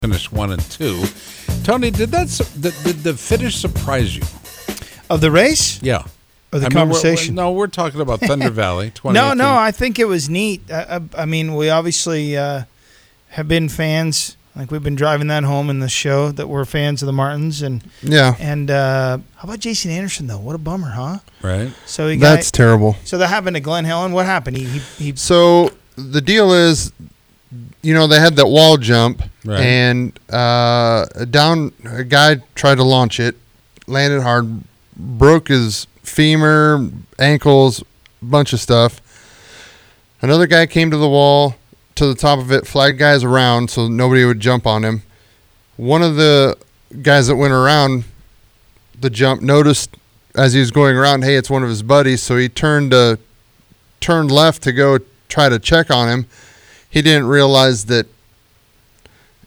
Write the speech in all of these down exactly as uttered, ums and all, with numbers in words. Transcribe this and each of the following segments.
Finish one and two. Tony, did that did, did the finish surprise you? Of the race? Yeah. Or the I conversation? Mean, we're, we're, no, we're talking about Thunder Valley. No, no, I think it was neat. I, I, I mean, we obviously uh, have been fans. Like, we've been driving that home in the show that we're fans of the Martins. And yeah. And uh, how about Jason Anderson, though? What a bummer, huh? Right. So he got, That's terrible. So that happened to Glen Helen. What happened? He, he, he So the deal is, you know, they had that wall jump, right. and uh, down a guy tried to launch it, landed hard, broke his femur, ankles, bunch of stuff. Another guy came to the wall, to the top of it, flagged guys around so nobody would jump on him. One of the guys that went around the jump noticed as he was going around, hey, it's one of his buddies, so he turned uh, turned left to go try to check on him. He didn't realize that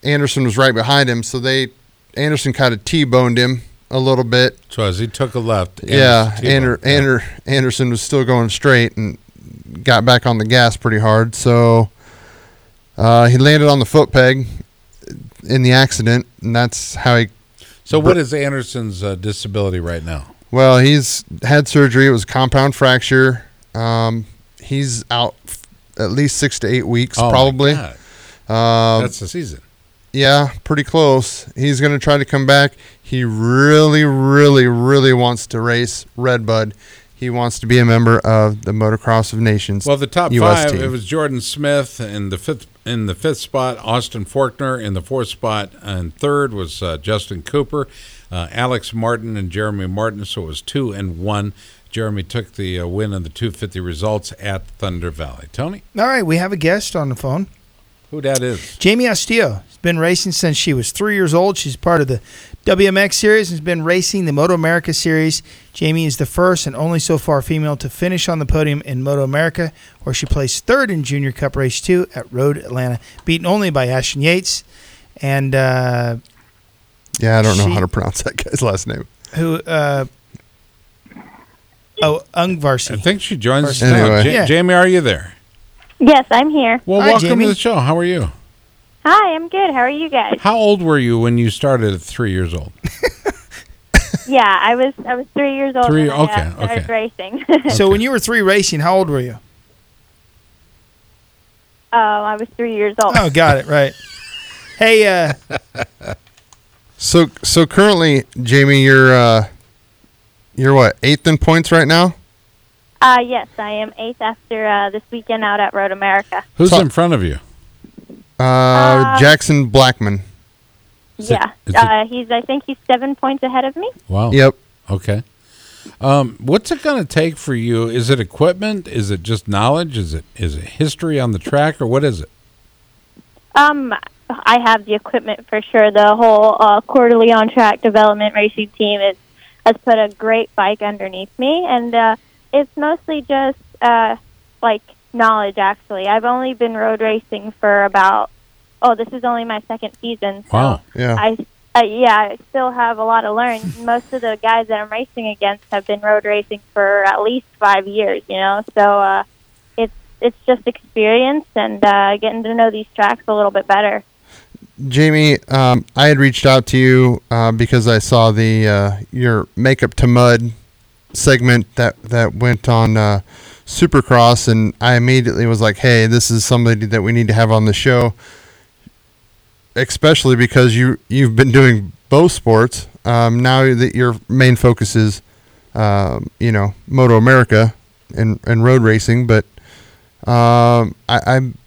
Anderson was right behind him, so they Anderson kind of T-boned him a little bit. So as he took a left, yeah, Ander, Ander, Anderson was still going straight and got back on the gas pretty hard. So uh, he landed on the foot peg in the accident, and that's how he. So what br- is Anderson's uh, disability right now? Well, he's had surgery. It was a compound fracture. Um, he's out at least six to eight weeks, oh probably. My God. Um, That's the season. Yeah, pretty close. He's going to try to come back. He really, really, really wants to race Red Bud. He wants to be a member of the Motocross of Nations. Well, the top U S five, team. It was Jordan Smith in the fifth in the fifth spot, Austin Forkner in the fourth spot, and third was uh, Justin Cooper, uh, Alex Martin, and Jeremy Martin. So it was two and one. Jeremy took the uh, win in the two fifty results at Thunder Valley. Tony? All right, we have a guest on the phone. Who that is? Jamie Astillo. She's been racing since she was three years old. She's part of the W M X Series and has been racing the Moto America Series. Jamie is the first and only so far female to finish on the podium in Moto America, where she placed third in Junior Cup Race two at Road Atlanta, beaten only by Ashton Yates. And uh, yeah, I don't she, know how to pronounce that guy's last name. Who... Uh, Oh, Ungvarsi. I think she joins us anyway. J- yeah. Jamie, are you there? Yes, I'm here. Well, Hi, welcome Jamie. to the show. How are you? Hi, I'm good. How are you guys? How old were you when you started at three years old? yeah, I was I was three years old three, when okay, I started okay. racing. So okay. when you were three racing, how old were you? Oh, I was three years old. Oh, got it, right. hey, uh... So, so currently, Jamie, you're... Uh, You're what, eighth in points right now? Uh, yes, I am eighth after uh, this weekend out at Road America. Who's so, in front of you? Uh, uh Jackson Blackmon. Yeah, it, uh, it, he's. I think he's seven points ahead of me. Wow. Yep. Okay. Um, what's it going to take for you? Is it equipment? Is it just knowledge? Is it is it history on the track, or what is it? Um. I have the equipment for sure. The whole uh, Cortelyon Track development racing team is. has put a great bike underneath me, and uh, it's mostly just, uh, like, knowledge, actually. I've only been road racing for about, oh, this is only my second season. So wow, yeah. I, uh, yeah, I still have a lot to learn. Most of the guys that I'm racing against have been road racing for at least five years, you know, so uh, it's, it's just experience and uh, getting to know these tracks a little bit better. Jamie, um, I had reached out to you uh, because I saw the uh, your Makeup to Mud segment that, that went on uh, Supercross, and I immediately was like, hey, this is somebody that we need to have on the show, especially because you, you've been doing both sports. Um, now that your main focus is, uh, you know, Moto America and, and road racing, but um, I, I'm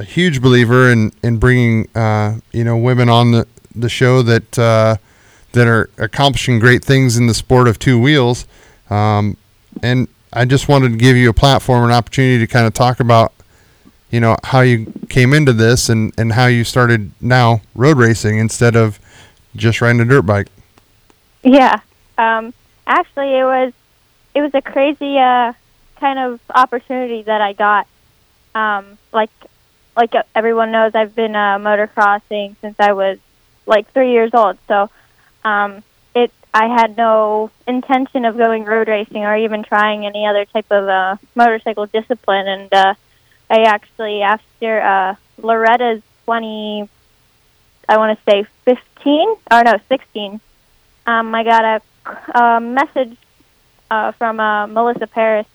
a huge believer in in bringing uh, you know women on the, the show that uh, that are accomplishing great things in the sport of two wheels, um, and I just wanted to give you a platform, an opportunity to kind of talk about you know how you came into this and, and how you started now road racing instead of just riding a dirt bike? Yeah. Um, actually, it was it was a crazy uh, kind of opportunity that I got. Um, like like everyone knows, I've been uh, motocrossing since I was like three years old. So um, it I had no intention of going road racing or even trying any other type of uh, motorcycle discipline. And uh, I actually, after uh, Loretta's twenty, I want to say fifteen or no sixteen. Um, I got a, a message uh, from uh, Melissa Paris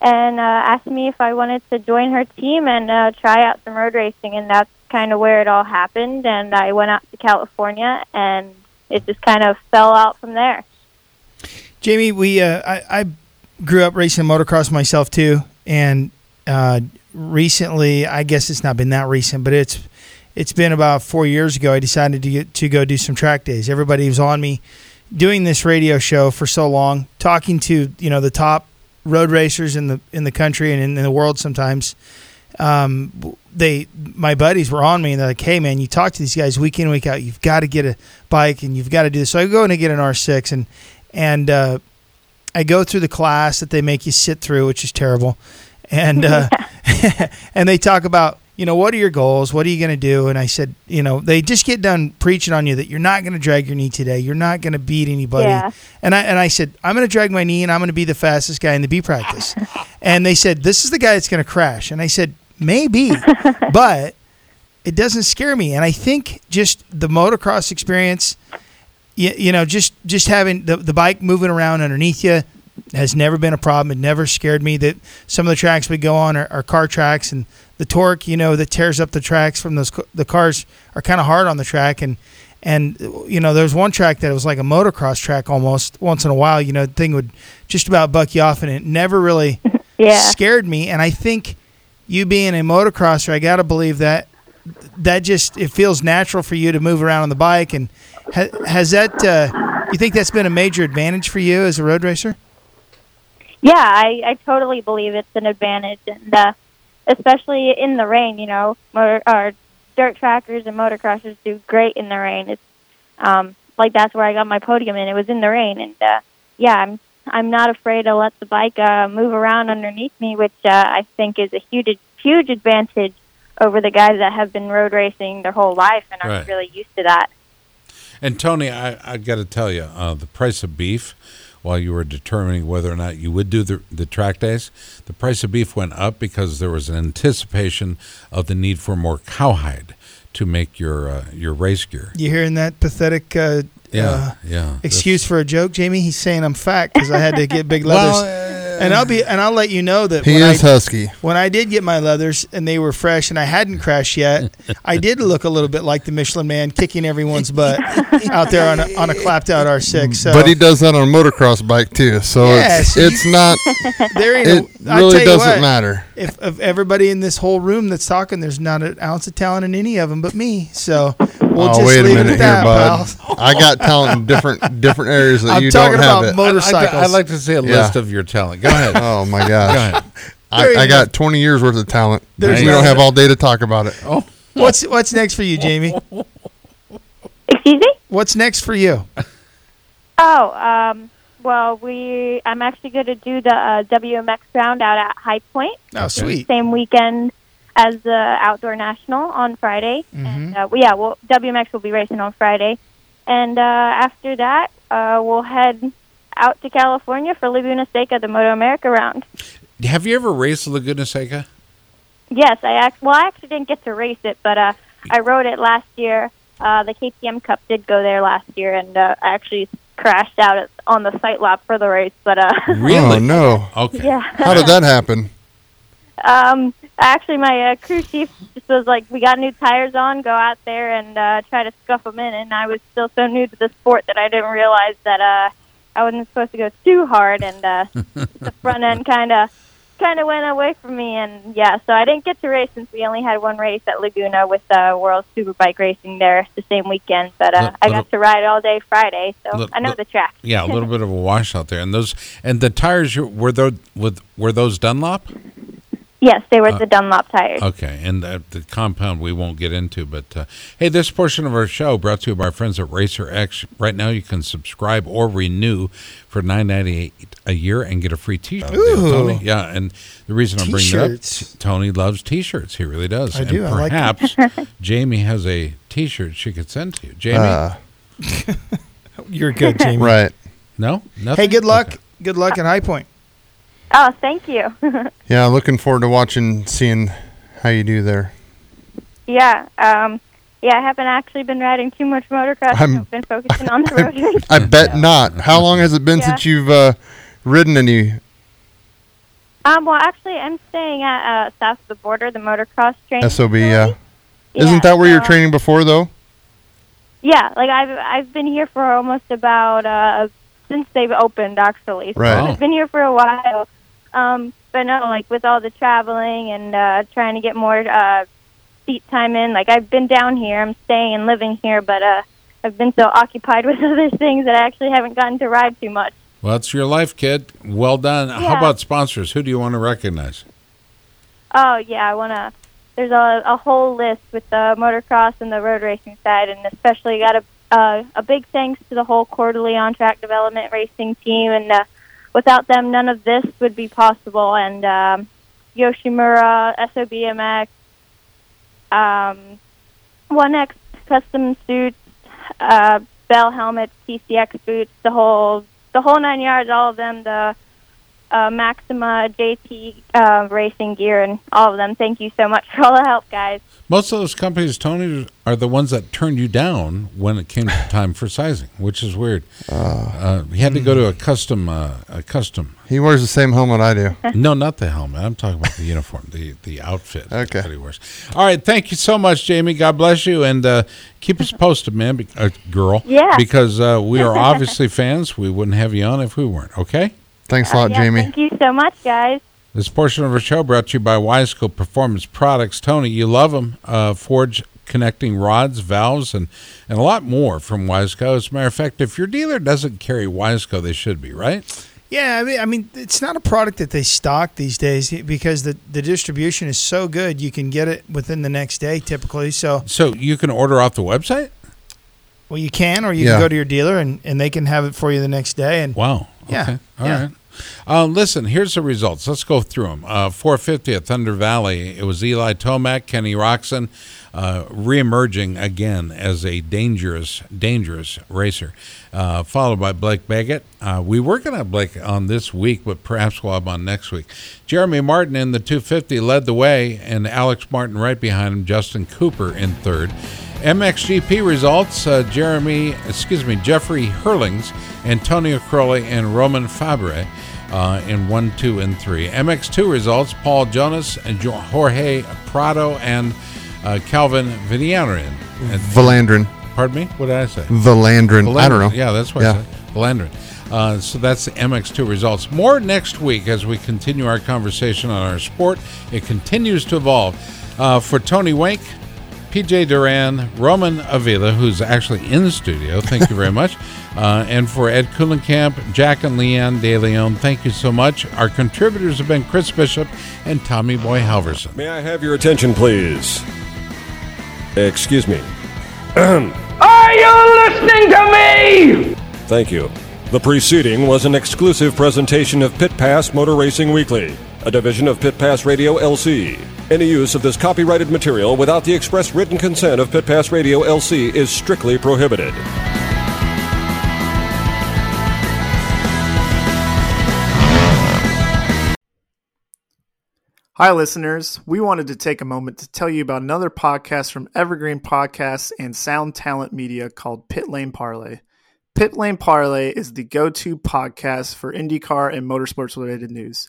and uh, asked me if I wanted to join her team and uh, try out some road racing, and that's kind of where it all happened. And I went out to California, and it just kind of fell out from there. Jamie, we uh, I, I grew up racing motocross myself too, and uh, recently, I guess it's not been that recent, but it's. It's been about four years ago I decided to get, to go do some track days. Everybody was on me doing this radio show for so long, talking to, you know, the top road racers in the in the country and in, in the world sometimes. Um, they my buddies were on me, and they're like, hey, man, you talk to these guys week in, week out. You've got to get a bike, and you've got to do this. So I go in and get an R six, and, and uh, I go through the class that they make you sit through, which is terrible. And uh, and they talk about, you know, what are your goals? What are you going to do? And I said, you know, they just get done preaching on you that you're not going to drag your knee today. You're not going to beat anybody. Yeah. And I and I said, I'm going to drag my knee, and I'm going to be the fastest guy in the B practice. And they said, this is the guy that's going to crash. And I said, maybe, but it doesn't scare me. And I think just the motocross experience, you, you know, just, just having the, the bike moving around underneath you has never been a problem. It never scared me. That some of the tracks we go on are, are car tracks, and the torque, you know, that tears up the tracks from those the cars are kind of hard on the track, and and you know, there's one track that was like a motocross track almost. Once in a while, you know, the thing would just about buck you off, and it never really yeah. scared me. And I think you being a motocrosser, I gotta believe that that just it feels natural for you to move around on the bike. And ha- has that uh, you think that's been a major advantage for you as a road racer? Yeah, I, I totally believe it's an advantage, and uh, especially in the rain. You know, motor, or dirt trackers and motocrossers do great in the rain. It's um, like that's where I got my podium in. It was in the rain, and uh, yeah, I'm I'm not afraid to let the bike uh, move around underneath me, which uh, I think is a huge huge advantage over the guys that have been road racing their whole life, and right. I'm really used to that. And Tony, I I got to tell you, uh, the price of beef. While you were determining whether or not you would do the, the track days, the price of beef went up because there was an anticipation of the need for more cowhide to make your uh, your race gear. You hearing that pathetic uh, yeah, uh, yeah, excuse that's... for a joke, Jamie? He's saying I'm fat because I had to get big leathers. Well, uh, and I'll be and I'll let you know that he when is I, husky. When I did get my leathers and they were fresh and I hadn't crashed yet, I did look a little bit like the Michelin Man kicking everyone's butt out there on a, on a clapped out R six. So. But he does that on a motocross bike too, so yeah, it's, so you, it's not. There ain't it a, really doesn't what, matter. If of everybody in this whole room that's talking, there's not an ounce of talent in any of them but me. So we'll oh, just wait a leave minute with that, here, bud. I got talent in different different areas that I'm you don't have. I'm talking about motorcycles. I'd like to see a yeah. list of your talent. Go ahead. Oh my gosh. Go ahead. I, I got twenty years worth of talent. There's we no don't have all day to talk about it. Oh. What's what's next for you, Jamie? Excuse me? What's next for you? Oh, um, well, we I'm actually going to do the uh, W M X round out at High Point. Oh, sweet. Same weekend as the Outdoor National on Friday. Mm-hmm. And, uh, yeah, well, W M X will be racing on Friday. And uh, after that, uh, we'll head out to California for Laguna Seca, the Moto America round. Have you ever raced Laguna Seca? Yes, I actually. Well, I actually didn't get to race it, but uh, I rode it last year. Uh, the K P M Cup did go there last year, and uh, I actually crashed out at, on the sight lap for the race. But uh, really? Oh no! Okay. Yeah. How did that happen? Um, actually, my uh, crew chief just was like, "We got new tires on. Go out there and uh, try to scuff them in." And I was still so new to the sport that I didn't realize that uh, I wasn't supposed to go too hard, and uh, the front end kind of. kind of went away from me, and yeah, so I didn't get to race since we only had one race at Laguna with uh, World Superbike Racing there the same weekend, but uh, little, I got to ride all day Friday, so little, I know little, the track. Yeah, a little bit of a washout there, and those and the tires were those with were those Dunlop? Yes, they were uh, the Dunlop tires. Okay, and the, the compound we won't get into, but uh, hey, this portion of our show brought to you by our friends at Racer X. Right now, you can subscribe or renew for nine dollars and ninety-eight cents a year and get a free T-shirt. Ooh. Tony, yeah, and the reason I'm bringing that up, t- Tony loves T-shirts. He really does. I and do. Perhaps I like Jamie has a T-shirt she could send to you. Jamie, uh. You're good, Jamie. Right? No, nothing? Hey, good luck. Okay. Good luck at High Point. Oh, thank you. Yeah, looking forward to watching, seeing how you do there. Yeah, um, yeah, I haven't actually been riding too much motocross. I'm, I've been focusing on the road. I, I bet not. How long has it been yeah. since you've uh, ridden any? Um, well, actually, I'm staying at uh, South of the Border, the motocross training. S O B, yeah. yeah. Isn't that where so, you were training before, though? Yeah, like I've I've been here for almost about uh, since they've opened, actually. So right. I've been here for a while. Um, but no, like with all the traveling and uh, trying to get more uh, seat time in, like I've been down here, I'm staying and living here, but uh, I've been so occupied with other things that I actually haven't gotten to ride too much. Well, it's your life, kid. Well done. Yeah. How about sponsors? Who do you want to recognize? Oh, yeah, I want to. There's a, a whole list with the motocross and the road racing side, and especially got a uh, a big thanks to the whole Cortelyon Track development racing team and. Uh, Without them, none of this would be possible. And um, Yoshimura, S O B M X, um, one X custom suits, uh, Bell helmets, T C X boots, the whole the whole nine yards. All of them, the uh, Maxima, J T uh, racing gear, and all of them. Thank you so much for all the help, guys. Most of those companies, Tony, are the ones that turned you down when it came to time for sizing, which is weird. Uh, uh, he had to go to a custom. Uh, a custom. He wears the same helmet I do. No, not the helmet. I'm talking about the uniform, the the outfit okay. that he wears. All right. Thank you so much, Jamie. God bless you. And uh, keep us posted, man, be- uh, girl. Yeah. Because uh, we are obviously fans. We wouldn't have you on if we weren't. Okay? Thanks a lot, uh, yeah, Jamie. Thank you so much, guys. This portion of our show brought to you by Wiseco Performance Products. Tony, you love them. Uh, forge connecting rods, valves, and, and a lot more from Wiseco. As a matter of fact, if your dealer doesn't carry Wiseco, they should be, right? Yeah, I mean, I mean it's not a product that they stock these days because the, the distribution is so good, you can get it within the next day typically. So, so you can order off the website? Well, you can, or you yeah. can go to your dealer, and, and they can have it for you the next day. And wow. Okay. Yeah. All yeah. right. Uh, listen, here's the results. Let's go through them. Uh, four fifty at Thunder Valley. It was Eli Tomac, Kenny Roxon, uh, reemerging again as a dangerous, dangerous racer, uh, followed by Blake Baggett. Uh, we were going to have Blake on this week, but perhaps we'll have on next week. Jeremy Martin in the two fifty led the way, and Alex Martin right behind him, Justin Cooper in third. M X G P results, uh, Jeremy, excuse me, Jeffrey Hurlings, Antonio Crowley, and Roman Fabre uh, in one, two, and three. M X two results, Paul Jonas, and Jorge Prado, and uh, Calvin Villanurin. Valandrin. Pardon me? What did I say? Valandrin. Valandrin. I don't know. Yeah, that's what yeah. I said. Valandrin. Uh, so that's the M X two results. More next week as we continue our conversation on our sport. It continues to evolve. Uh, for Tony Wink, P J Duran, Roman Avila, who's actually in the studio, thank you very much. Uh, and for Ed Kuhlenkamp, Jack and Leanne De Leon, thank you so much. Our contributors have been Chris Bishop and Tommy Boy Halverson. May I have your attention, please? Excuse me. Are you listening to me? Thank you. The preceding was an exclusive presentation of Pit Pass Motor Racing Weekly, a division of Pit Pass Radio L C. Any use of this copyrighted material without the express written consent of Pit Pass Radio L C is strictly prohibited. Hi, listeners. We wanted to take a moment to tell you about another podcast from Evergreen Podcasts and Sound Talent Media called Pit Lane Parlay. Pit Lane Parlay is the go-to podcast for IndyCar and motorsports-related news.